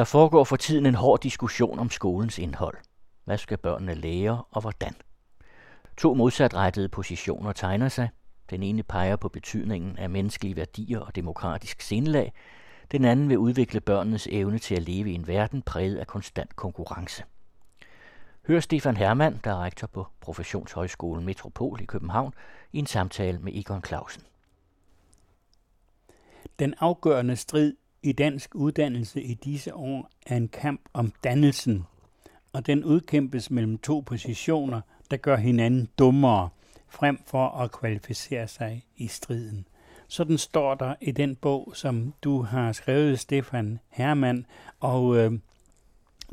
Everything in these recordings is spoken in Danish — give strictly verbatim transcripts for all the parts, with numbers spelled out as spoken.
Der foregår for tiden en hård diskussion om skolens indhold. Hvad skal børnene lære og hvordan? To modsatrettede positioner tegner sig. Den ene peger på betydningen af menneskelige værdier og demokratisk sindelag. Den anden vil udvikle børnenes evne til at leve i en verden præget af konstant konkurrence. Hør Stefan Hermann, der er rektor på Professionshøjskolen Metropol i København, i en samtale med Egon Clausen. Den afgørende strid i dansk uddannelse i disse år er en kamp om dannelsen, og den udkæmpes mellem to positioner, der gør hinanden dummere, frem for at kvalificere sig i striden. Sådan står der i den bog, som du har skrevet, Stefan Hermann, og øh,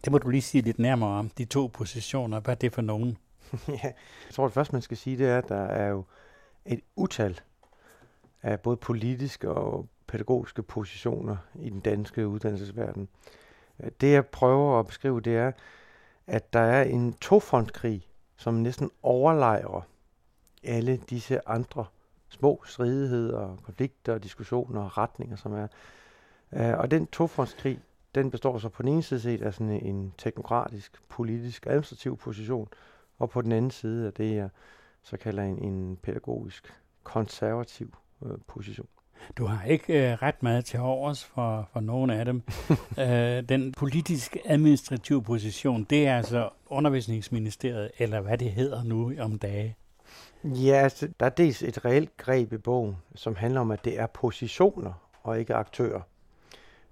det må du lige sige lidt nærmere om, de to positioner. Hvad er det for nogen? Ja, jeg tror, det første, man skal sige, det er, at der er jo et utal af både politiske og pædagogiske positioner i den danske uddannelsesverden. Det, jeg prøver at beskrive, det er, at der er en tofrontkrig, som næsten overlejrer alle disse andre små stridigheder, konflikter, diskussioner og retninger, som er. Og den tofrontskrig, den består så på den ene side set af sådan en teknokratisk, politisk, administrativ position, og på den anden side af det, jeg så kalder en, en pædagogisk, konservativ øh, position. Du har ikke øh, ret meget til overs for, for nogen af dem. øh, den politisk-administrative position, det er altså undervisningsministeriet, eller hvad det hedder nu om dage. Ja, altså, der er dels et reelt greb i bogen, som handler om, at det er positioner og ikke aktører.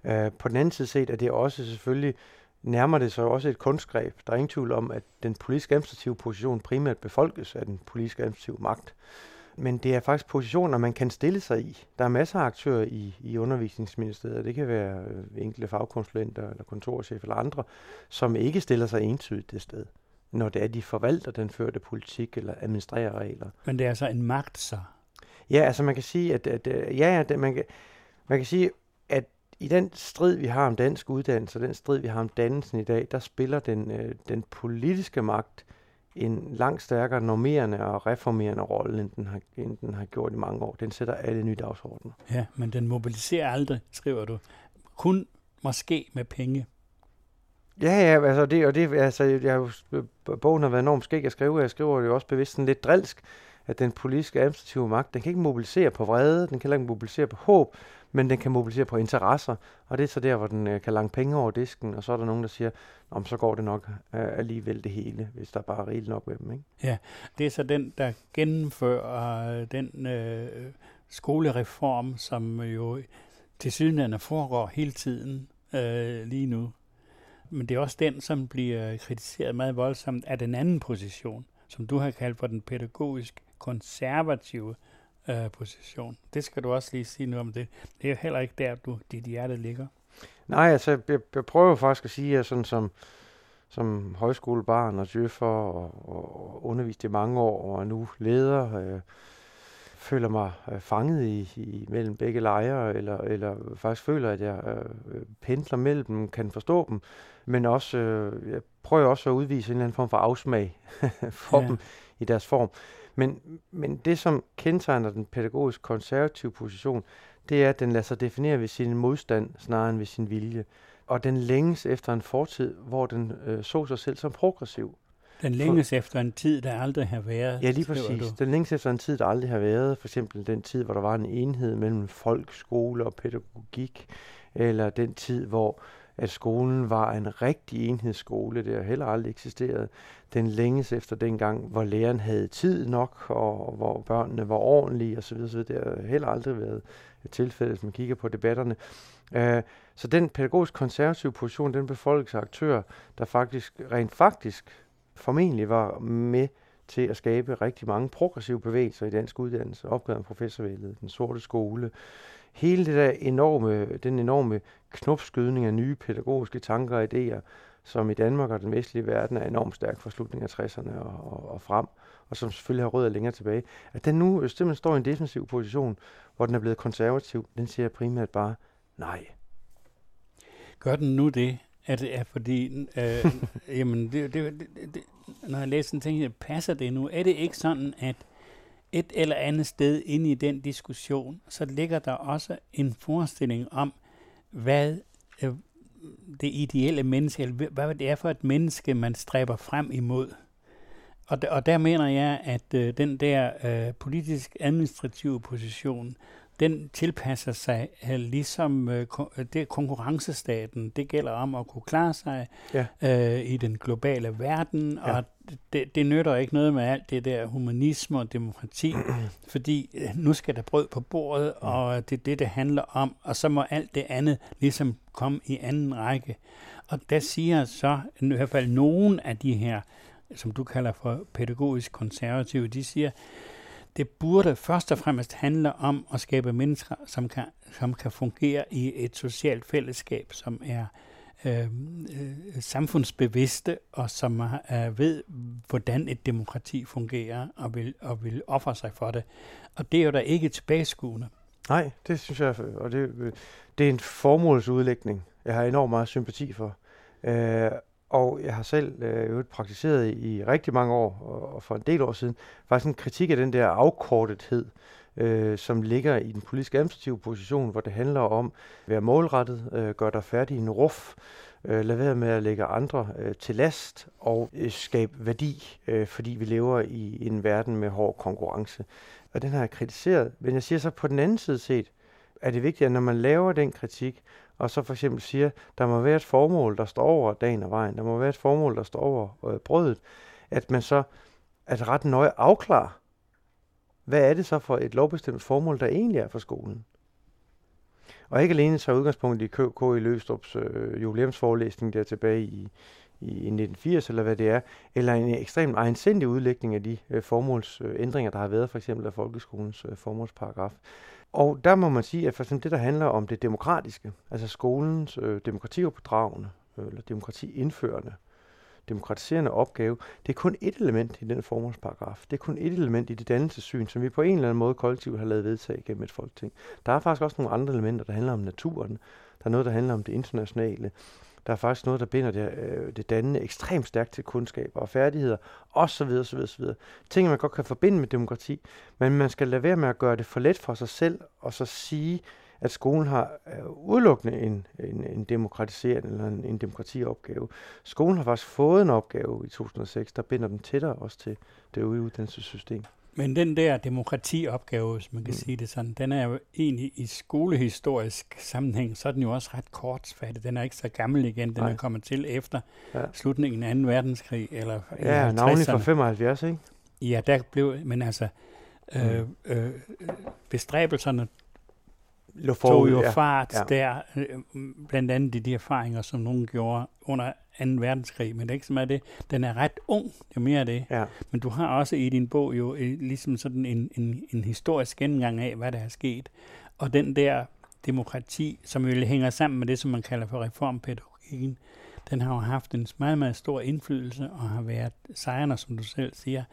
Uh, på den anden side set er det også selvfølgelig, nærmer det sig også et kunstgreb. Der er ingen tvivl om, at den politiske administrative position primært befolkes af den politiske administrative magt. Men det er faktisk positioner, man kan stille sig i. Der er masser af aktører i, i undervisningsministeriet, det kan være enkelte fagkonsulenter eller kontorchef eller andre, som ikke stiller sig entydigt det sted, når det er, de forvalter den førte politik eller administrerer regler. Men det er altså en magt, så? Ja, altså man kan sige, at, at, at ja, det, man, kan, man kan sige, at i den strid, vi har om dansk uddannelse, og den strid, vi har om dannelsen i dag, der spiller den, øh, den politiske magt en langt stærkere normerende og reformerende rolle, end den, har, end den har gjort i mange år. Den sætter alle nye dagsordner. Ja, men den mobiliserer aldrig, skriver du. Kun måske med penge. Ja, ja, altså det, og det, altså jeg, bogen har været enormt skæg at skrive, og jeg skriver det jo også bevidst sådan lidt drilsk, at den politiske administrative magt, den kan ikke mobilisere på vrede, den kan ikke mobilisere på håb, men den kan mobilisere på interesser, og det er så der, hvor den øh, kan lange penge over disken, og så er der nogen, der siger, om så går det nok øh, alligevel det hele, hvis der bare er rigeligt nok med dem, ikke? Ja, det er så den, der gennemfører den øh, skolereform, som jo tilsyneladende foregår hele tiden øh, lige nu. Men det er også den, som bliver kritiseret meget voldsomt af den anden position, som du har kaldt for den pædagogisk konservative øh, position. Det skal du også lige sige noget om det. Det er jo heller ikke der, du, dit hjerte ligger. Nej, altså jeg, jeg prøver faktisk at sige, at sådan som, som højskolebarn og djøffer og, og undervist i mange år og nu leder, øh, føler mig øh, fanget i, i mellem begge lejre, eller, eller faktisk føler, at jeg øh, pendler mellem dem, kan forstå dem, men også, øh, jeg prøver også at udvise en eller anden form for afsmag for ja. dem i deres form. Men, men det, som kendetegner den pædagogisk konservative position, det er, at den lader sig definere ved sin modstand, snarere end ved sin vilje. Og den længes efter en fortid, hvor den øh, så sig selv som progressiv. Den længes for, efter en tid, der aldrig har været. Ja, lige præcis. Du. Den længes efter en tid, der aldrig har været. For eksempel den tid, hvor der var en enhed mellem folk, skole og pædagogik. Eller den tid, hvor at skolen var en rigtig enhedsskole, der heller aldrig eksisterede. Den længes efter dengang, hvor læreren havde tid nok, og hvor børnene var ordentlige osv. osv. Det har heller aldrig været et tilfælde, hvis man kigger på debatterne. Uh, så den pædagogisk konservative position, den befolkes af aktører, der faktisk rent faktisk formentlig var med til at skabe rigtig mange progressive bevægelser i dansk uddannelse, opgøret med professorvældet, den sorte skole. Hele det der enorme, den enorme knopskydning af nye pædagogiske tanker og idéer, som i Danmark og den vestlige verden er enormt stærk fra slutningen af tresserne og, og, og frem, og som selvfølgelig har rødder længere tilbage, at den nu simpelthen står i en defensiv position, hvor den er blevet konservativ, den siger primært bare nej. Gør den nu det? At det er fordi, øh, jamen, det, det, det, det, når jeg læser den, tænker jeg, passer det nu? Er det ikke sådan, at et eller andet sted inde i den diskussion, så ligger der også en forestilling om, hvad øh, det ideelle menneske, eller hvad det er for et menneske, man stræber frem imod. Og der, og der mener jeg, at øh, den der øh, politisk-administrative position, den tilpasser sig øh, ligesom øh, det konkurrencestaten. Det gælder om at kunne klare sig ja. øh, i den globale verden, ja. og det, det nytter ikke noget med alt det der humanisme og demokrati, fordi øh, nu skal der brød på bordet, og det er det, det handler om, og så må alt det andet ligesom komme i anden række. Og der siger så i hvert fald nogen af de her, som du kalder for pædagogisk konservative, de siger, det burde først og fremmest handle om at skabe mennesker, som kan, som kan fungere i et socialt fællesskab, som er øh, øh, samfundsbevidste, og som øh, ved, hvordan et demokrati fungerer, og vil, og vil ofre sig for det. Og det er jo da ikke tilbageskuende. Nej, det synes jeg, og det, det er en formålsudlægning, jeg har enormt meget sympati for. Øh, Og jeg har selv øh, praktiseret i rigtig mange år, og for en del år siden, faktisk en kritik af den der afkortethed, øh, som ligger i den politiske administrative position, hvor det handler om at være målrettet, øh, gøre dig færdig i en ruf, øh, lade være med at lægge andre øh, til last og øh, skabe værdi, øh, fordi vi lever i en verden med hård konkurrence. Og den har jeg kritiseret, men jeg siger så på den anden side set, er det vigtigt, at når man laver den kritik, og så for eksempel siger, der må være et formål, der står over dagen og vejen, der må være et formål, der står over øh, brødet, at man så at ret nøje afklarer, hvad er det så for et lovbestemt formål, der egentlig er for skolen? Og ikke alene så udgangspunkt i K I. Løvstrups øh, jubilæumsforelæsning der tilbage i, i nitten firs, eller hvad det er, eller en ekstremt egensindig udlægning af de øh, formålsændringer, øh, der har været for eksempel af folkeskolens øh, formålsparagraf. Og der må man sige, at for eksempel det, der handler om det demokratiske, altså skolens øh, demokratiopdragende, øh, eller demokratiindførende, demokratiserende opgave, det er kun et element i den formålsparagraf. Det er kun et element i det dannelsessyn, som vi på en eller anden måde kollektivt har lavet vedtag gennem et folketing. Der er faktisk også nogle andre elementer, der handler om naturen. Der er noget, der handler om det internationale. Der er faktisk noget, der binder det, øh, det dannende ekstremt stærkt til kundskaber og færdigheder, osv. osv., osv. Ting, man godt kan forbinde med demokrati, men man skal lade være med at gøre det for let for sig selv, og så sige, at skolen har øh, udelukkende en, en, en demokratiserende eller en, en demokratiopgave. Skolen har faktisk fået en opgave i to tusind og seks, der binder dem tættere også til det øvrige uddannelsessystem. Men den der demokratiopgave, hvis man kan mm. sige det sådan, den er jo egentlig i skolehistorisk sammenhæng, så er den jo også ret kortfattet. Den er ikke så gammel igen, den Nej. er kommet til efter ja. slutningen af anden verdenskrig. Eller ja, navnlig fra femoghalvfjerds, ikke? Ja, der blev, men altså, mm. øh, øh, bestræbelserne tog jo fart ja. der, øh, blandt andet i de erfaringer, som nogen gjorde under anden verdenskrig, men det er ikke så meget det. Den er ret ung, det er mere det. Ja. Men du har også i din bog jo ligesom sådan en, en, en historisk gennemgang af, hvad der er sket. Og den der demokrati, som jo hænger sammen med det, som man kalder for reformpædagogikken, den har jo haft en meget, meget stor indflydelse og har været sejrende, som du selv siger.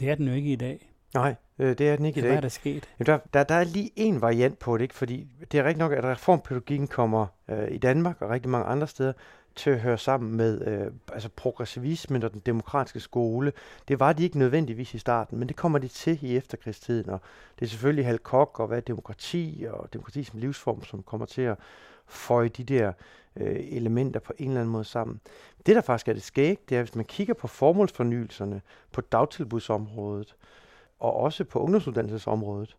Det er den jo ikke i dag. Nej, det er den ikke så i dag. Hvad er der sket? Jamen, der, der, der er lige en variant på det, ikke? Fordi det er rigtig nok, at reformpædagogikken kommer øh, i Danmark og rigtig mange andre steder, til at høre sammen med øh, altså progressivismen og den demokratiske skole. Det var de ikke nødvendigvis i starten, men det kommer de til i efterkrigstiden. Og det er selvfølgelig Hal Koch og hvad demokrati og demokrati som livsform, som kommer til at føje de der øh, elementer på en eller anden måde sammen. Det, der faktisk er det skægt, det er, hvis man kigger på formålsfornyelserne på dagtilbudsområdet og også på ungdomsuddannelsesområdet,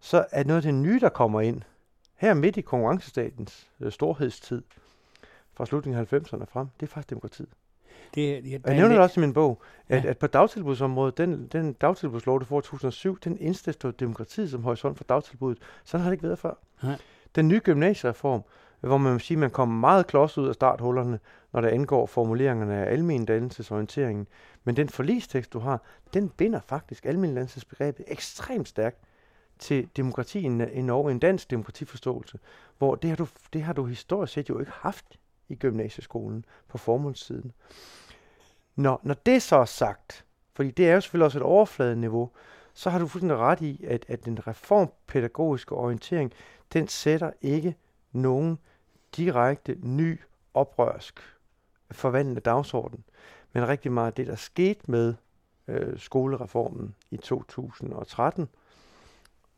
så er noget af det nye, der kommer ind her midt i konkurrencestatens øh, storhedstid, fra slutningen af halvfemserne frem, det er faktisk demokratiet. Det, ja, jeg nævner det også i min bog, at, ja. at på dagtilbudsområdet, den, den dagtilbudslov, der får i to tusind og syv, den indstiftede demokratiet som horisont for dagtilbuddet. Sådan har det ikke været før. Nej. Den nye gymnasiereform, hvor man må sige, at man kommer meget klods ud af starthullerne, når der angår formuleringerne af almen dannelsesorienteringen. Men den forlistekst, du har, den binder faktisk almen dannelsesbegrebet ekstremt stærkt til demokratien i Norge, en dansk demokratiforståelse, hvor det har du, det har du historisk set jo ikke haft i gymnasieskolen på formålssiden. Nå, når det så er sagt, fordi det er jo selvfølgelig også et overfladeniveau, så har du fuldstændig ret i, at, at den reformpædagogiske orientering, den sætter ikke nogen direkte ny oprørsk forvandlende dagsorden. Men rigtig meget af det, der skete med øh, skolereformen i to tusind og tretten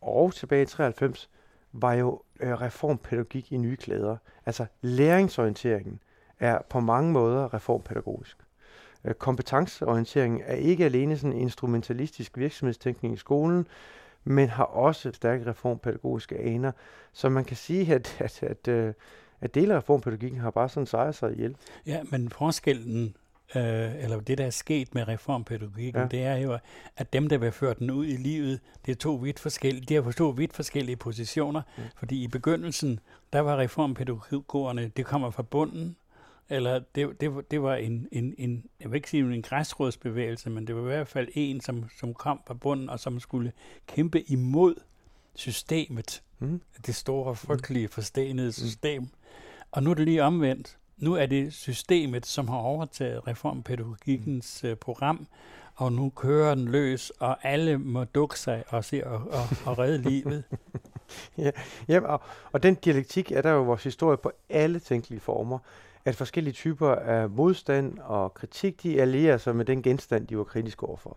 og tilbage i treoghalvfems, var jo øh, reformpædagogik i nye klæder. Altså læringsorienteringen, er på mange måder reformpædagogisk. Kompetenceorienteringen er ikke alene sådan instrumentalistisk virksomhedstænkning i skolen, men har også stærke reformpædagogiske aner. Så man kan sige, at, at, at, at dele af reformpædagogikken har bare sådan sejret sig ihjel. Ja, men forskellen, øh, eller det der er sket med reformpædagogikken, ja. Det er jo, at dem, der vil føre den ud i livet, det er to vidt forskellige, de har to vidt forskellige positioner, mm. fordi i begyndelsen, der var reformpædagogerne, det kommer fra bunden, eller det, det, det var en, en, en, jeg vil ikke sige en græsrodsbevægelse, men det var i hvert fald en, som, som kom fra bunden, og som skulle kæmpe imod systemet, mm. det store, frygtelige, forstenede system. Mm. Og nu er det lige omvendt. Nu er det systemet, som har overtaget reformpædagogikkens mm. uh, program, og nu kører den løs, og alle må dukke sig og se og, og, og redde livet. Ja, jamen, og, og den dialektik er der jo vores historie på alle tænkelige former, at forskellige typer af modstand og kritik, de allierer sig med den genstand, de var kritiske overfor.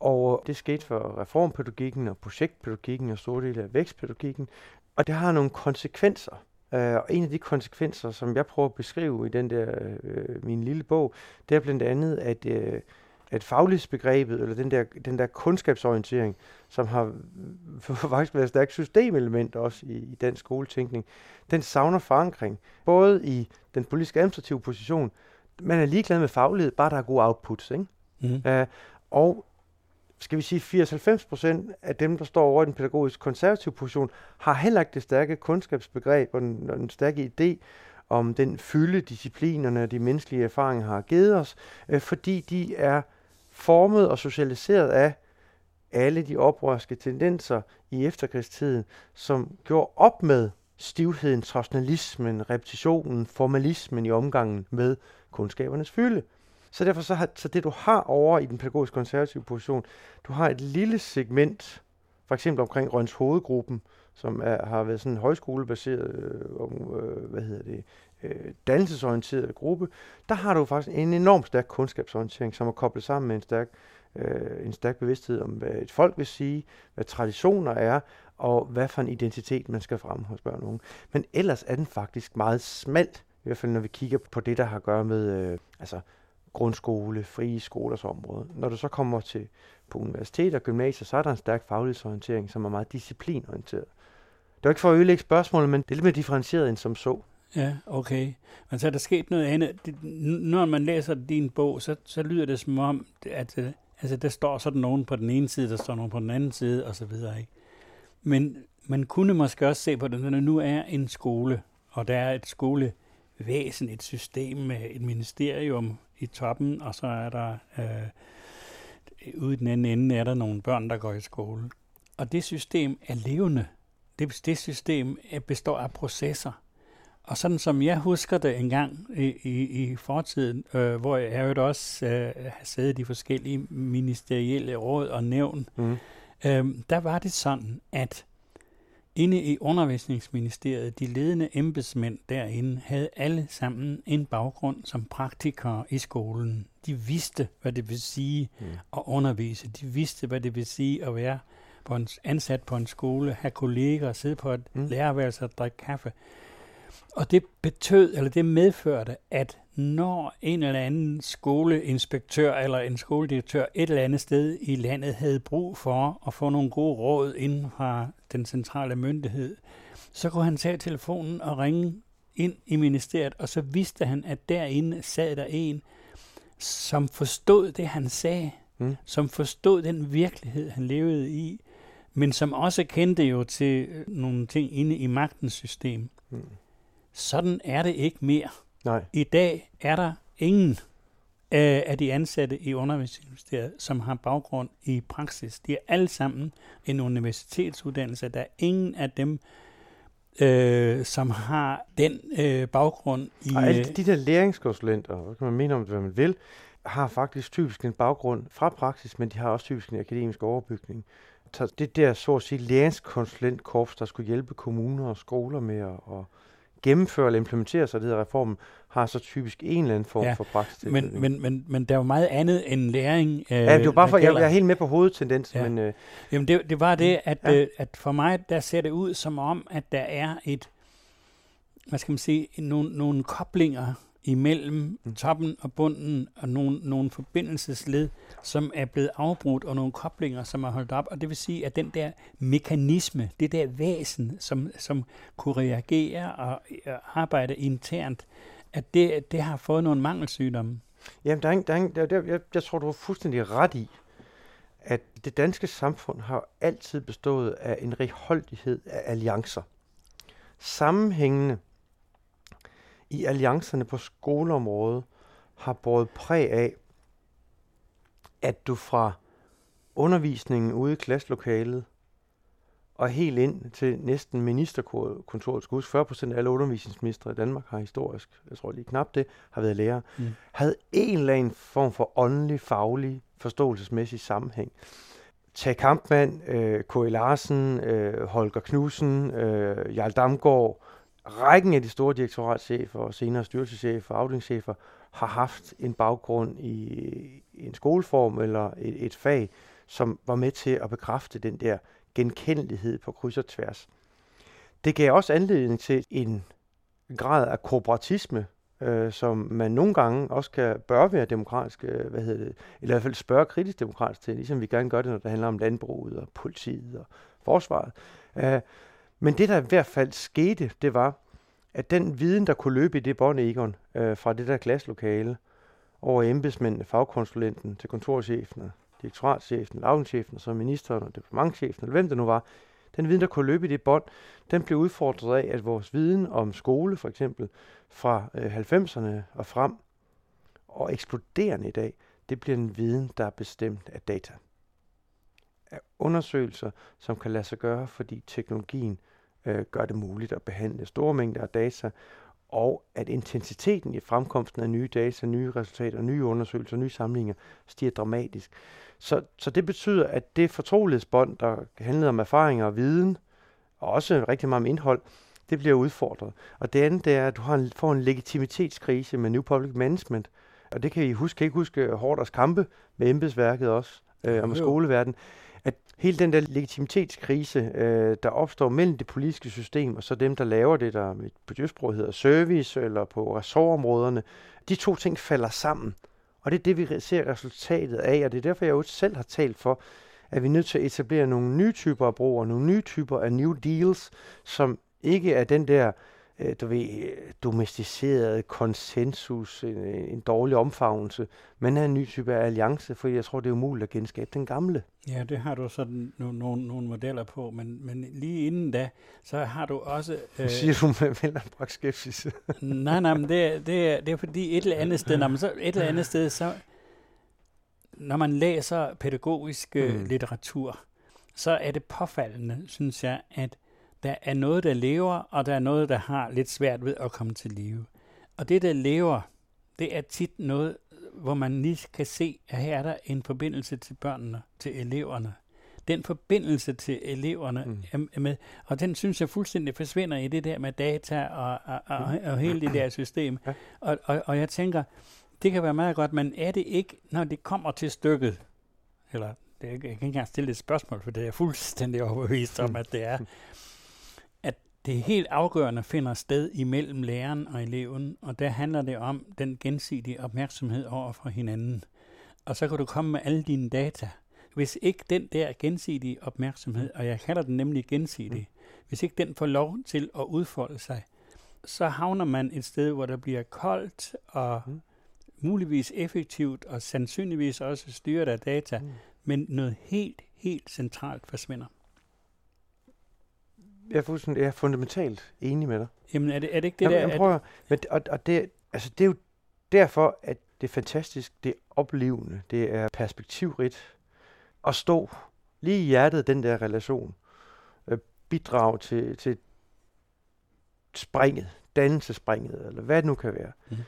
Og det skete for reformpædagogikken og projektpædagogikken og store dele af vækstpædagogikken, og det har nogle konsekvenser. Og en af de konsekvenser, som jeg prøver at beskrive i den der, øh, min lille bog, det er blandt andet, at, øh, at faglighedsbegrebet, eller den der, den der kundskabsorientering, som har faktisk været et stærkt systemelement også i, i dansk skoletænkning, den savner forankring, både i den politiske administrative position, man er ligeglad med faglighed, bare der er gode outputs, ikke? Mm. Øh, og skal vi sige, firs til halvfems procent af dem, der står over i den pædagogisk konservative position, har heller ikke det stærke kundskabsbegreb og den, og den stærke idé om den fylde, disciplinerne og de menneskelige erfaringer har givet os, øh, fordi de er formet og socialiseret af alle de oprørske tendenser i efterkrigstiden, som gjorde op med stivheden, traditionalismen, repetitionen, formalismen i omgangen med kundskabernes fylde. Så derfor så, har, så det, du har over i den pædagogisk konservative position, du har et lille segment, for eksempel omkring Røns Hovedgruppen, som er, har været sådan en højskolebaseret, øh, hvad hedder det, øh, dannelsesorienteret gruppe, der har du faktisk en enorm stærk kundskabsorientering, som er koblet sammen med en stærk, øh, en stærk bevidsthed om, hvad et folk vil sige, hvad traditioner er, og hvad for en identitet man skal fremme hos børn og unge. Men ellers er den faktisk meget smalt, i hvert fald når vi kigger på det, der har at gøre med, øh, altså, grundskole, frie skolers område. Når du så kommer til på universitet og gymnasier, så er der en stærk faglighedsorientering, som er meget disciplinorienteret. Det er ikke for at ødelægge spørgsmålet, men det er lidt mere differentieret end som så. Ja, okay. Men så er der sket noget andet. Det, når man læser din bog, så, så lyder det som om, at altså, der står sådan nogen på den ene side, der står nogen på den anden side, osv. Men man kunne måske også se på det, når nu er en skole, og der er et skolevæsen, et system med et ministerium i toppen, og så er der øh, ude i den anden ende er der nogle børn, der går i skole. Og det system er levende. Det, det system består af processer. Og sådan som jeg husker det engang i, i, i fortiden, øh, hvor jeg jo også øh, har siddet i de forskellige ministerielle råd og nævn, mm. øh, der var det sådan, at inde i undervisningsministeriet, de ledende embedsmænd derinde, havde alle sammen en baggrund som praktikere i skolen. De vidste, hvad det vil sige mm. at undervise. De vidste, hvad det vil sige at være på en, ansat på en skole, have kolleger, sidde på et mm. lærerværelse og drikke kaffe. Og det betød, eller det medførte, at når en eller anden skoleinspektør eller en skoledirektør et eller andet sted i landet havde brug for at få nogle gode råd inden fra den centrale myndighed, så kunne han tage telefonen og ringe ind i ministeriet, og så vidste han, at derinde sad der en, som forstod det, han sagde, mm. som forstod den virkelighed, han levede i, men som også kendte jo til nogle ting inde i magtens system. Mm. Sådan er det ikke mere. Nej. I dag er der ingen øh, af de ansatte i undervisningsministeriet, som har baggrund i praksis. De er alle sammen en universitetsuddannelse. Der er ingen af dem, øh, som har den øh, baggrund i... Og alle de der læringskonsulenter, hvad kan man mene om det, hvad man vil, har faktisk typisk en baggrund fra praksis, men de har også typisk en akademisk overbygning. Så det der, så at sige, læringskonsulentkorps, der skulle hjælpe kommuner og skoler med at... Og gennemføre eller implementere sig, det hedder reformen, har så typisk en eller anden form ja, for praksis. Men, men, men, men der er jo meget andet end læring. Øh, ja, det er jo bare for, jeg, jeg er helt med på hovedtendensen. Ja. Men, øh, Jamen det, det var det, at, ja. øh, at for mig, der ser det ud som om, at der er et, hvad skal man sige, nogle, nogle koblinger imellem toppen og bunden, og nogle, nogle forbindelsesled, som er blevet afbrudt, og nogle koblinger, som er holdt op. Og det vil sige, at den der mekanisme, det der væsen, som, som kunne reagere og arbejde internt, at det, det har fået nogle mangelsygdomme. Jamen, der er ingen, der er ingen, der, der, jeg, jeg tror, du har fuldstændig ret i, at det danske samfund har altid bestået af en righoldighed af alliancer. Sammenhængende i alliancerne på skoleområdet har båret præg af, at du fra undervisningen ude i klasselokalet og helt ind til næsten ministerkontoret, skal huske, fyrre procent af alle undervisningsministre i Danmark har historisk, jeg tror lige knap det, har været lærere, mm. havde en eller anden form for åndelig, faglig, forståelsesmæssig sammenhæng. Tage Kampmann, øh, K E. Larsen, øh, Holger Knudsen, øh, Jarl Damgaard, rækken af de store direktoratschefer og senere styrelseschefer og afdelingschefer har haft en baggrund i en skoleform eller et, et fag, som var med til at bekræfte den der genkendelighed på kryds og tværs. Det gav også anledning til en grad af korporatisme, øh, som man nogle gange også kan bør være demokratisk, øh, hvad hedder det, eller i hvert fald spørge kritisk demokratisk til, ligesom vi gerne gør det, når det handler om landbruget og politiet og forsvaret. Øh, Men det, der i hvert fald skete, det var, at den viden, der kunne løbe i det bånd, Egon, øh, fra det der klasselokale, over embedsmændene, fagkonsulenten, til kontorchefen, direktoratschefen, lavningschefen, så ministeren og departementschefen, eller hvem det nu var, den viden, der kunne løbe i det bånd, den blev udfordret af, at vores viden om skole, for eksempel, fra øh, halvfemserne og frem, og eksploderende i dag, det bliver en viden, der er bestemt af data. Af undersøgelser, som kan lade sig gøre, fordi teknologien øh, gør det muligt at behandle store mængder af data, og at intensiteten i fremkomsten af nye data, nye resultater, nye undersøgelser, nye samlinger stiger dramatisk. Så, så det betyder, at det fortrolighedsbånd, der handlede om erfaringer og viden, og også rigtig meget om indhold, det bliver udfordret. Og det andet det er, at du har en, får en legitimitetskrise med New Public Management, og det kan I huske, kan I ikke huske Hårders kampe med embedsværket også, øh, om skoleverdenen. At hele den der legitimitetskrise, øh, der opstår mellem det politiske system, og så dem, der laver det, der på jødsprog hedder service, eller på ressortområderne, de to ting falder sammen. Og det er det, vi ser resultatet af, og det er derfor, jeg også selv har talt for, at vi er nødt til at etablere nogle nye typer af brug, og nogle nye typer af new deals, som ikke er den der øh, du ved, domesticerede konsensus, en, en dårlig omfavnelse, men er en ny type af alliance, fordi jeg tror, det er umuligt at genskabe den gamle. Ja, det har du sådan nogle no- no- no- modeller på, men, men lige inden da, så har du også... Øh, siger du med velanbragt skepsis? nej, nej, men det, det, er, det er fordi et eller andet sted, når man så, et eller andet sted, så, når man læser pædagogisk mm. litteratur, så er det påfaldende, synes jeg, at der er noget, der lever, og der er noget, der har lidt svært ved at komme til live. Og det, der lever, det er tit noget, hvor man lige kan se, at her er der en forbindelse til børnene, til eleverne. Den forbindelse til eleverne mm. er med, og den synes jeg fuldstændig forsvinder i det der med data og, og, og, mm. og hele det der system. Ja. Og, og, og jeg tænker, det kan være meget godt, men er det ikke, når det kommer til stykket, eller det, jeg kan ikke engang stille et spørgsmål, for det er jeg fuldstændig overbevist om, at det er, det helt afgørende finder sted imellem læreren og eleven, og der handler det om den gensidige opmærksomhed over for hinanden. Og så kan du komme med alle dine data. Hvis ikke den der gensidige opmærksomhed, og jeg kalder den nemlig gensidig, hvis ikke den får lov til at udfolde sig, så havner man et sted, hvor der bliver koldt og muligvis effektivt og sandsynligvis også styret af data, men noget helt, helt centralt forsvinder. Jeg er fuldstændig jeg er fundamentalt enig med dig. Jamen er det, er det ikke det Jamen, der? Jeg prøver, at... men, og, og det, altså, det er jo derfor, at det er fantastisk, det er oplevende, det er perspektivrigt at stå lige i hjertet af den der relation, bidrag til, til springet, dannelsespringet, eller hvad det nu kan være. Mm-hmm.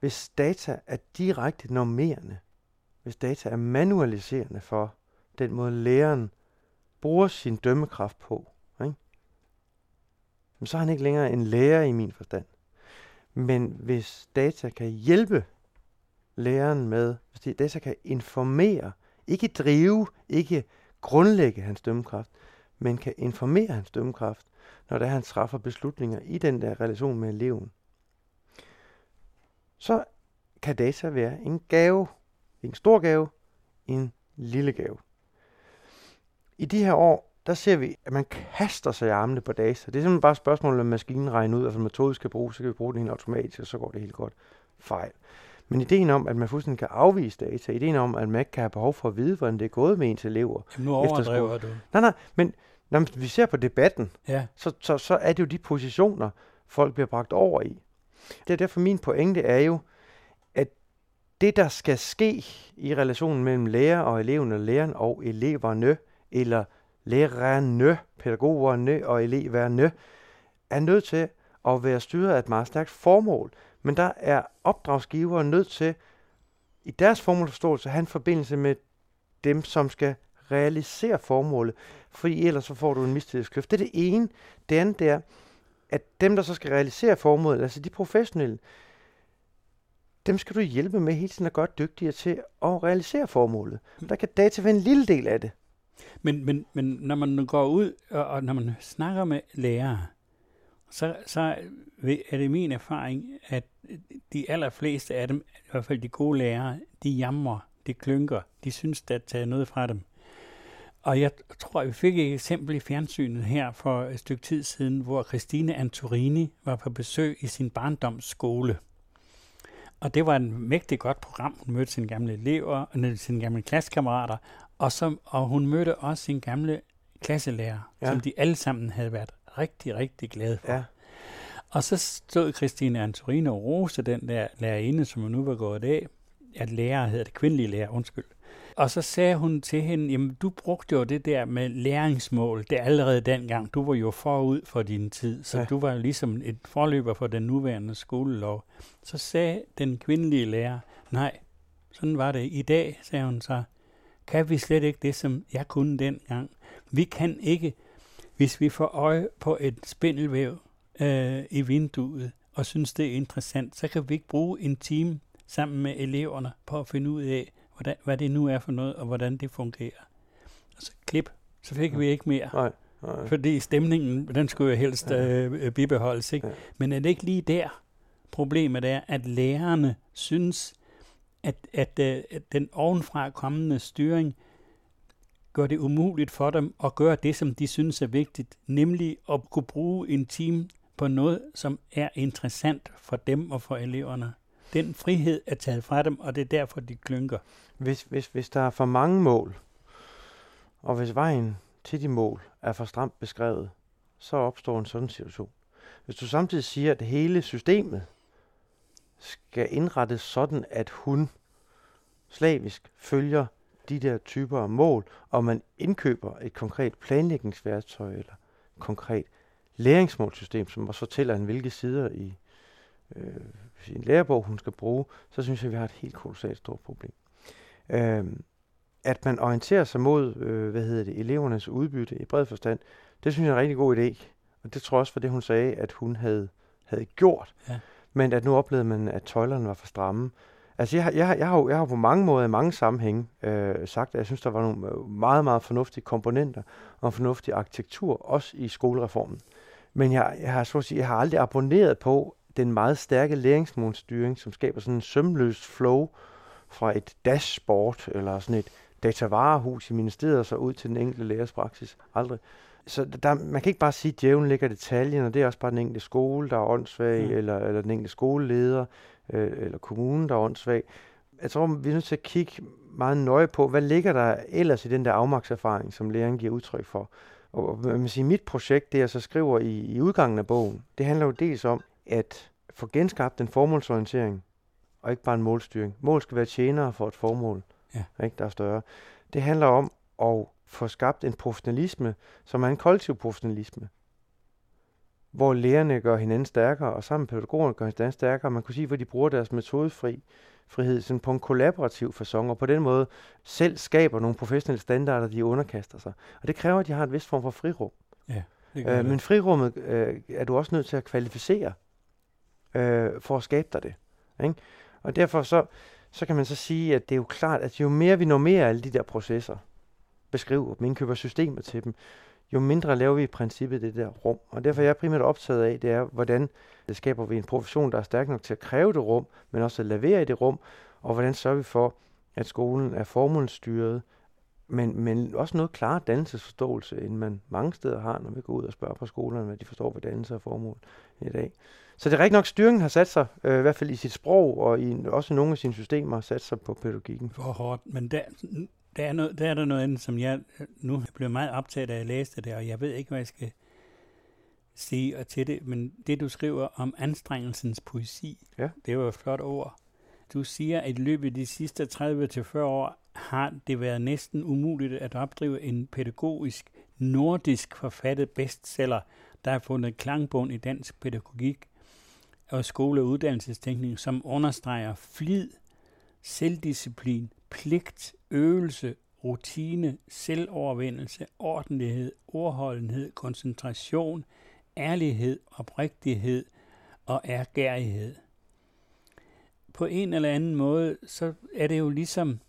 Hvis data er direkte normerende, hvis data er manualiserende for den måde læreren bruger sin dømmekraft på, ikke? Men så er han ikke længere en lærer i min forstand. Men hvis data kan hjælpe læreren med, hvis data kan informere, ikke drive, ikke grundlægge hans dømmekraft, men kan informere hans dømmekraft, når det er, han træffer beslutninger i den der relation med eleven, så kan data være en gave. En stor gave, en lille gave. I de her år, der ser vi, at man kaster sig i armene på data. Det er simpelthen bare et spørgsmål, om maskinen regner ud, at en metode skal bruges, så kan vi bruge den helt automatisk, og så går det helt godt fejl. Men ideen om, at man fuldstændig kan afvise data, ideen om, at man ikke kan have behov for at vide, hvordan det er gået med ens elever. Jamen, nu overdriver du. Nej, nej, men når vi ser på debatten, ja. så, så, så er det jo de positioner, folk bliver bragt over i. Det er derfor min pointe er jo, at det, der skal ske i relationen mellem lærer og eleven, og læreren og eleverne, eller lærerne, pædagogerne og eleverne, er nødt til at være styret af et meget stærkt formål. Men der er opdragsgivere nødt til, i deres formålsforståelse, at have en forbindelse med dem, som skal realisere formålet. Fordi ellers så får du en mistillidskløft. Det er det ene. Det andet er, at dem, der så skal realisere formålet, altså de professionelle, dem skal du hjælpe med hele tiden at gøre dygtigere til at realisere formålet. Der kan data være en lille del af det. Men, men, men når man går ud, og, og når man snakker med lærere, så, så er det min erfaring, at de allerfleste af dem, i hvert fald de gode lærere, de jamrer, de klynker, de synes, der er taget noget fra dem. Og jeg tror, at vi fik et eksempel i fjernsynet her for et stykke tid siden, hvor Christine Antorini var på besøg i sin barndomsskole. Og det var et mægtigt godt program. Hun mødte sine gamle elever, sine gamle klassekammerater, og, som, og hun mødte også sine gamle klasselærer, ja. som de alle sammen havde været rigtig, rigtig glade for. Ja. Og så stod Christine Antorini og roste den der lærerinde, som hun nu var gået af, at lærer hedder det kvindelige lærer, undskyld. Og så sagde hun til hende, jamen du brugte jo det der med læringsmål, det allerede dengang, du var jo forud for din tid, så ja. du var ligesom et forløber for den nuværende skolelov. Så sagde den kvindelige lærer, nej, sådan var det i dag, sagde hun så, kan vi slet ikke det, som jeg kunne dengang. Vi kan ikke, hvis vi får øje på et spindelvæv øh, i vinduet, og synes det er interessant, så kan vi ikke bruge en time sammen med eleverne på at finde ud af, Hvordan, hvad det nu er for noget, og hvordan det fungerer. Og så klip, så fik ja. vi ikke mere. Nej, nej. Fordi stemningen, den skulle jo helst ja. øh, bibeholdes. Ikke? Ja. Men er det ikke lige der, problemet er, at lærerne synes, at, at, at, at den ovenfra kommende styring gør det umuligt for dem at gøre det, som de synes er vigtigt, nemlig at kunne bruge en time på noget, som er interessant for dem og for eleverne. Den frihed er taget fra dem, og det er derfor, de klynker. Hvis, hvis, hvis der er for mange mål, og hvis vejen til de mål er for stramt beskrevet, så opstår en sådan situation. Hvis du samtidig siger, at hele systemet skal indrettes sådan, at hun slavisk følger de der typer af mål, og man indkøber et konkret planlægningsværktøj eller et konkret læringsmålsystem, som også fortæller en hvilke sider i øh, en lærebog, hun skal bruge, så synes jeg, vi har et helt kolossalt stort problem. Øhm, at man orienterer sig mod, øh, hvad hedder det, elevernes udbytte i bred forstand, det synes jeg er en rigtig god idé, og det tror jeg også var det, hun sagde, at hun havde, havde gjort, ja. men at nu oplevede man, at tøjlerne var for stramme. Altså, jeg, jeg, jeg, jeg, har, jo, jeg har på mange måder i mange sammenhænge øh, sagt, at jeg synes, der var nogle meget, meget fornuftige komponenter og en fornuftig arkitektur, også i skolereformen. Men jeg, jeg, har, så at sige, jeg har aldrig abonneret på den meget stærke læringsmålstyring, som skaber sådan en sømløs flow fra et dashboard eller sådan et datavarehus i ministeriet og så ud til den enkelte lærers praksis. Aldrig. Så der, man kan ikke bare sige, at djævlen ligger i detaljen, og det er også bare den enkelte skole, der er åndssvag, mm. eller, eller den enkelte skoleleder, øh, eller kommunen, der er åndssvag. Jeg tror, vi er nødt til at kigge meget nøje på, hvad ligger der ellers i den der afmagtserfaring, som læreren giver udtryk for. Og, og man siger, mit projekt, det jeg så skriver i, i udgangen af bogen, det handler jo dels om, at få genskabt en formålsorientering, og ikke bare en målstyring. Mål skal være tjenere for et formål, ja. ikke, der er større. Det handler om at få skabt en professionalisme, som er en kollektiv professionalisme, hvor lærerne gør hinanden stærkere, og sammen med pædagogerne gør hinanden stærkere. Man kunne sige, hvor de bruger deres metodefri frihed sådan på en kollaborativ facon, og på den måde selv skaber nogle professionelle standarder, de underkaster sig. Og det kræver, at de har en vis form for frirum. Ja, øh, men frirummet øh, er du også nødt til at kvalificere, for at skabe dig det. Ikke? Og derfor så, så kan man så sige, at det er jo klart, at jo mere vi normerer alle de der processer, beskriver dem, indkøber systemer til dem, jo mindre laver vi i princippet det der rum. Og derfor er jeg primært optaget af, det er, hvordan det skaber vi en profession, der er stærk nok til at kræve det rum, men også at levere i det rum, og hvordan sørger vi for, at skolen er formålsstyret, men, men også noget klarere dannelsesforståelse, end man mange steder har, når vi går ud og spørger på skolerne, hvad de forstår ved dannelse og formål i dag. Så det er rigtig nok, styringen har sat sig, øh, i hvert fald i sit sprog, og i, også nogle af sine systemer har sat sig på pædagogikken. For hårdt, men der... Der er, noget, der er der noget andet, som jeg nu blev meget optaget af, at jeg læste det, og jeg ved ikke, hvad jeg skal sige og til det, men det, du skriver om anstrengelsens poesi, ja. Det var et flot ord. Du siger, at i løbet af de sidste tredive til fyrre år har det været næsten umuligt at opdrive en pædagogisk, nordisk forfattet bestseller, der har fundet klangbund i dansk pædagogik og skole- og uddannelsestænkning, som understreger flid, selvdisciplin, pligt, øvelse, rutine, selvovervindelse, ordentlighed, ordholdenhed, koncentration, ærlighed, oprigtighed og ærgerrighed. På en eller anden måde, så er det jo ligesom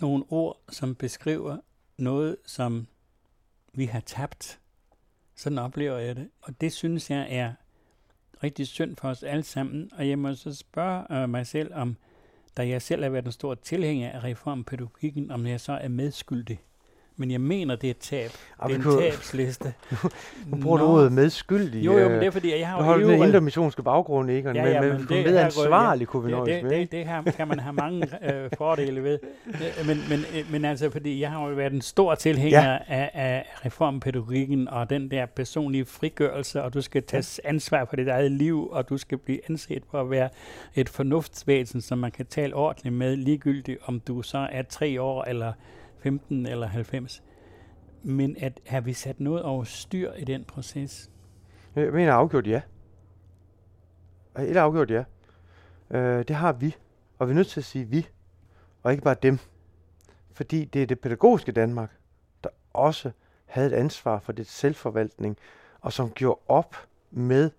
nogle ord, som beskriver noget, som vi har tabt. Sådan oplever jeg det, og det synes jeg er rigtig synd for os alle sammen, og jeg må så spørge mig selv om, da jeg selv har været en stor tilhænger af reformpædagogikken, om jeg så er medskyldig. Men jeg mener, det er tab. Arh, det er en kunne, tabsliste. Nu bruger du ordet medskyldig. Jo, jo, men det er fordi, jeg har jo... Du holdt den indermissionske baggrund, ikke? Ja, ja, men, men det, medansvarlig jeg, kunne vi nøjes med. Det, det her kan man have mange øh, fordele ved. Men, men, men, men altså, fordi jeg har jo været en stor tilhænger ja. af, af reformpædagogikken, og den der personlige frigørelse, og du skal tage ansvar for dit eget liv, og du skal blive anset for at være et fornuftsvæsen, som man kan tale ordentligt med, ligegyldigt om du så er tre år eller... femten eller halvfems, men at har vi sat noget over styr i den proces? Jeg mener afgjort ja. Et afgjort ja. Øh, det har vi, og vi er nødt til at sige vi, og ikke bare dem. Fordi det er det pædagogiske Danmark, der også havde et ansvar for det selvforvaltning, og som gjorde op med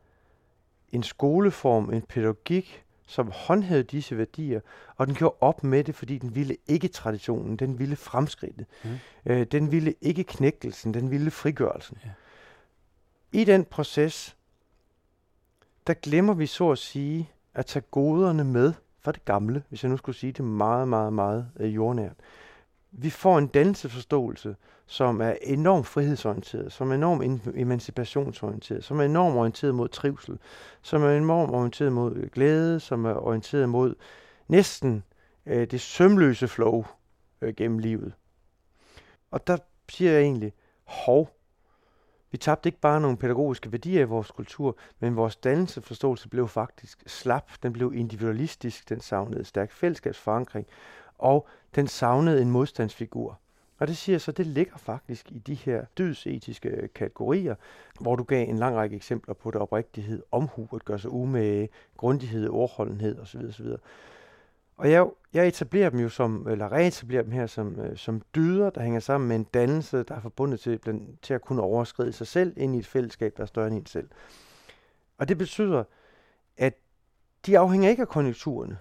en skoleform, en pædagogik, som håndhævede disse værdier, og den gjorde op med det, fordi den ville ikke traditionen, den ville fremskridtet, mm. øh, den ville ikke knækkelsen, den ville frigørelsen. Ja. I den proces, der glemmer vi så at sige, at tage goderne med fra det gamle, hvis jeg nu skulle sige det meget, meget, meget øh, jordnært. Vi får en dannelsesforståelse, som er enormt frihedsorienteret, som er enormt emancipationsorienteret, som er enormt orienteret mod trivsel, som er enormt orienteret mod glæde, som er orienteret mod næsten øh, det sømløse flow øh, gennem livet. Og der siger jeg egentlig, hov, vi tabte ikke bare nogle pædagogiske værdier i vores kultur, men vores dannelsesforståelse blev faktisk slap, den blev individualistisk, den savnede stærk fællesskabsforankring, og den savnede en modstandsfigur. Og det siger så, det ligger faktisk i de her dydsetiske kategorier, hvor du gav en lang række eksempler på det: oprigtighed, omhu, at gøre sig umage, grundighed, ordholdenhed osv. osv. Og jeg, jeg etablerer dem jo som, eller reetablerer dem her som, som dyder, der hænger sammen med en dannelse, der er forbundet til, til at kunne overskride sig selv ind i et fællesskab, der er større end en selv. Og det betyder, at de afhænger ikke af konjunkturerne.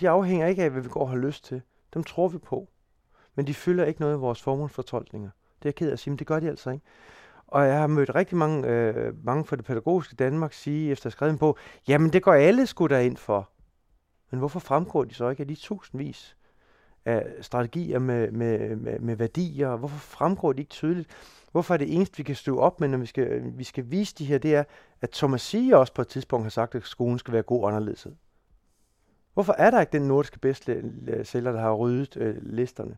De afhænger ikke af, hvad vi går og har lyst til. Dem tror vi på. Men de fylder ikke noget af vores formålsfortolkninger. Det er jeg ked af at sige, men det gør de altså ikke. Og jeg har mødt rigtig mange, øh, mange fra det pædagogiske Danmark sige, efter at have skrevet en bog, jamen det går alle sgu der ind for. Men hvorfor fremgår de så ikke af de tusindvis af strategier med, med, med, med værdier? Hvorfor fremgår de ikke tydeligt? Hvorfor er det eneste, vi kan støve op med, når vi skal, vi skal vise de her, det er, at Thomas Sige også på et tidspunkt har sagt, at skolen skal være god og anderledes. Hvorfor er der ikke den nordiske bestsælger, der har ryddet øh, listerne?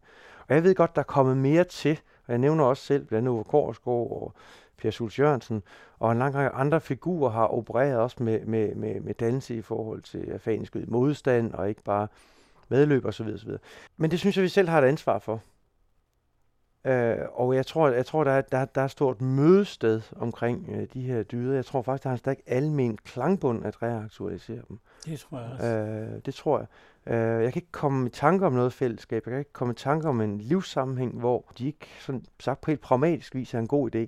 Og jeg ved godt, der er kommet mere til, og jeg nævner også selv, blandt andet Uwe Korsgaard og P S Jørgensen, og en lang række andre figurer har opereret også med, med, med, med dannelse i forhold til afanisk modstand, og ikke bare medløb osv. osv. Men det synes jeg, vi selv har et ansvar for. Øh, og jeg tror, jeg tror der, er, der, der er et stort mødested omkring øh, de her dyder. Jeg tror faktisk, der er en stærk almen klangbund at reaktualisere dem. Det tror jeg også. Øh, det tror jeg. Øh, jeg kan ikke komme i tanke om noget fællesskab. Jeg kan ikke komme i tanke om en livssammenhæng, hvor de ikke, sådan sagt på helt pragmatisk vis, er en god idé.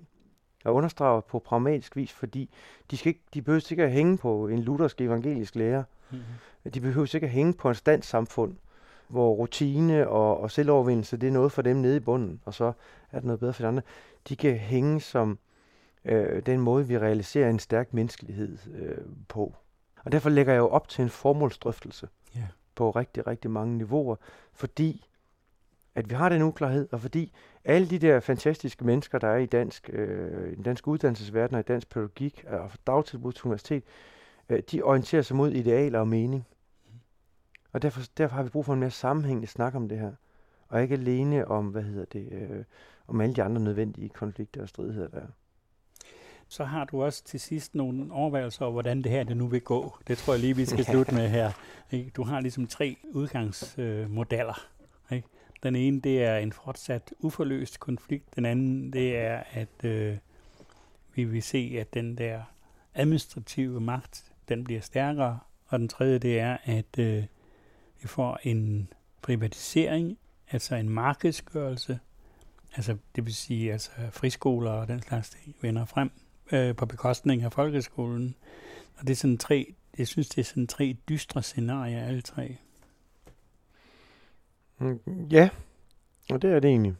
Jeg understreger på pragmatisk vis, fordi de, skal ikke, de behøver sikkert at hænge på en luthersk evangelisk lærer. Mm-hmm. De behøver sikkert at hænge på en standssamfund. hvor rutine og, og selvovervindelse, det er noget for dem nede i bunden, og så er det noget bedre for de andre. De kan hænge som øh, den måde, vi realiserer en stærk menneskelighed øh, på. Og derfor lægger jeg jo op til en formålsdrøftelse yeah. på rigtig, rigtig mange niveauer, fordi at vi har den uklarhed, og fordi alle de der fantastiske mennesker, der er i dansk, øh, i dansk uddannelsesverden og i dansk pædagogik og dagtilbud til universitet, øh, de orienterer sig mod idealer og mening. Og derfor, derfor har vi brug for en mere sammenhængende snak om det her. Og ikke alene om, hvad hedder det, øh, om alle de andre nødvendige konflikter og stridigheder, der er. Så har du også til sidst nogle overvejelser over, hvordan det her det nu vil gå. Det tror jeg lige, vi skal slutte med her. Du har ligesom tre udgangsmodeller. Øh, Den ene, det er en fortsat uforløst konflikt. Den anden, det er, at øh, vi vil se, at den der administrative magt, den bliver stærkere. Og den tredje, det er, at øh, vi får en privatisering, altså en markedsgørelse. Altså, det vil sige, altså friskoler og den slags ting vender frem øh, på bekostning af folkeskolen. Og det er sådan tre, jeg synes, det er sådan tre dystre scenarier, alle tre. Ja, og det er det egentlig.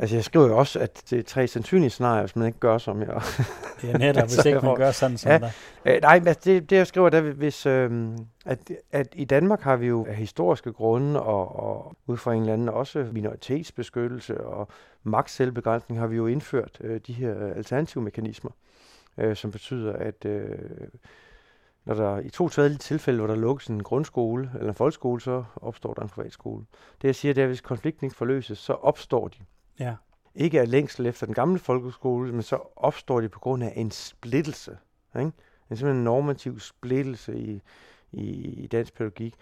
Altså, jeg skriver jo også, at det er tre sandsynlige scenarier, hvis man ikke gør som jeg. Det er netop, hvis ikke man gør sådan som ja. dig. Øh, nej, men altså, det, det jeg skriver, der, hvis, øh, at, at i Danmark har vi jo af historiske grunde, og, og ud fra en eller anden også minoritetsbeskyttelse og magtselvbegrænsning, har vi jo indført øh, de her alternative mekanismer, øh, som betyder, at øh, når der i to tredje tilfælde, hvor der lukkes en grundskole eller en folkeskole, så opstår der en privatskole. Det jeg siger, det er, at hvis konflikten ikke forløses, så opstår de. Ja. Ikke af længsel efter den gamle folkeskole, men så opstår de på grund af en splittelse. Ikke? En simpelthen normativ splittelse i, i, i dansk pædagogik.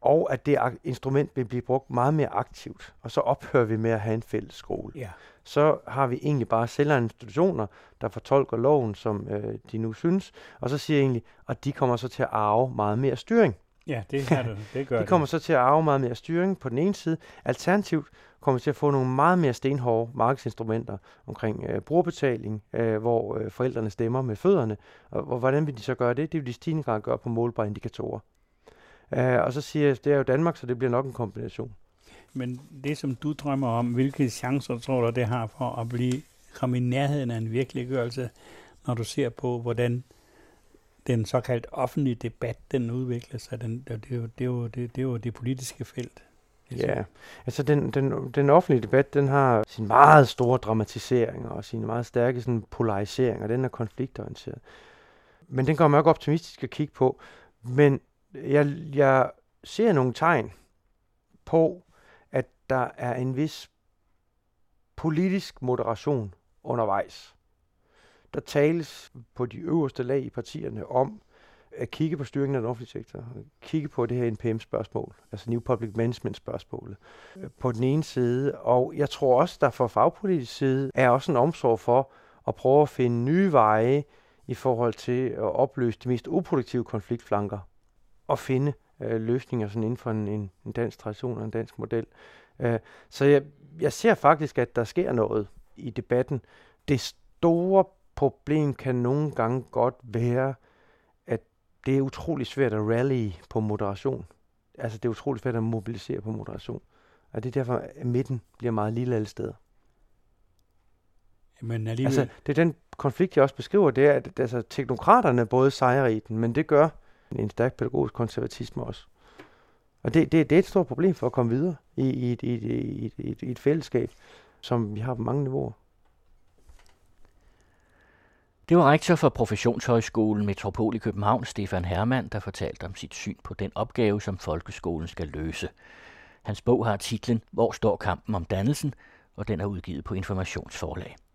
Og at det instrument vil blive brugt meget mere aktivt. Og så ophører vi med at have en fælles skole. Ja. Så har vi egentlig bare selvejende institutioner, der fortolker loven, som øh, de nu synes. Og så siger jeg egentlig, at de kommer så til at arve meget mere styring. Ja, det, er det. det gør De kommer det. så til at arve meget mere styring på den ene side. Alternativt kommer til at få nogle meget mere stenhårde markedsinstrumenter omkring øh, brugerbetaling, øh, hvor øh, forældrene stemmer med fødderne. Og, og hvordan vil de så gøre det? Det vil de i stigende grad gøre på målbare indikatorer. Uh, og så siger jeg, det er jo Danmark, så det bliver nok en kombination. Men det, som du drømmer om, hvilke chancer tror du, det har for at blive komme i nærheden af en virkeliggørelse, når du ser på, hvordan den såkaldt offentlige debat, den udvikler sig? Den, det, er jo, det, er jo, det er jo det politiske felt. Ja, yeah. altså den, den, den offentlige debat, den har sine meget store dramatiseringer og sine meget stærke sådan, polariseringer, og den er konfliktorienteret. Men den går man jo ikke optimistisk at kigge på, men Jeg, jeg ser nogle tegn på, at der er en vis politisk moderation undervejs. Der tales på de øverste lag i partierne om at kigge på styringen af den offentlige sektor, kigge på det her N P M-spørgsmål, altså New Public Management-spørgsmålet, på den ene side. Og jeg tror også, der fra fagpolitisk side er også en omsorg for at prøve at finde nye veje i forhold til at opløse de mest uproduktive konfliktflanker. At finde øh, løsninger sådan inden for en, en, en dansk tradition og en dansk model. Øh, så jeg, jeg ser faktisk, at der sker noget i debatten. Det store problem kan nogle gange godt være, at det er utrolig svært at rally på moderation. Altså det er utrolig svært at mobilisere på moderation. Og det er derfor, at midten bliver meget lille alle steder. Men alligevel... Altså det er den konflikt, jeg også beskriver, det er, at altså, teknokraterne både sejrer i den, men det gør en stærk pædagogisk konservatisme også. Og det, det, det er et stort problem for at komme videre i, i, i, i, i, i et fællesskab, som vi har på mange niveauer. Det var rektor for Professionshøjskolen Metropol i København, Stefan Hermann, der fortalte om sit syn på den opgave, som folkeskolen skal løse. Hans bog har titlen Hvor står kampen om dannelsen, og den er udgivet på Informationsforlag.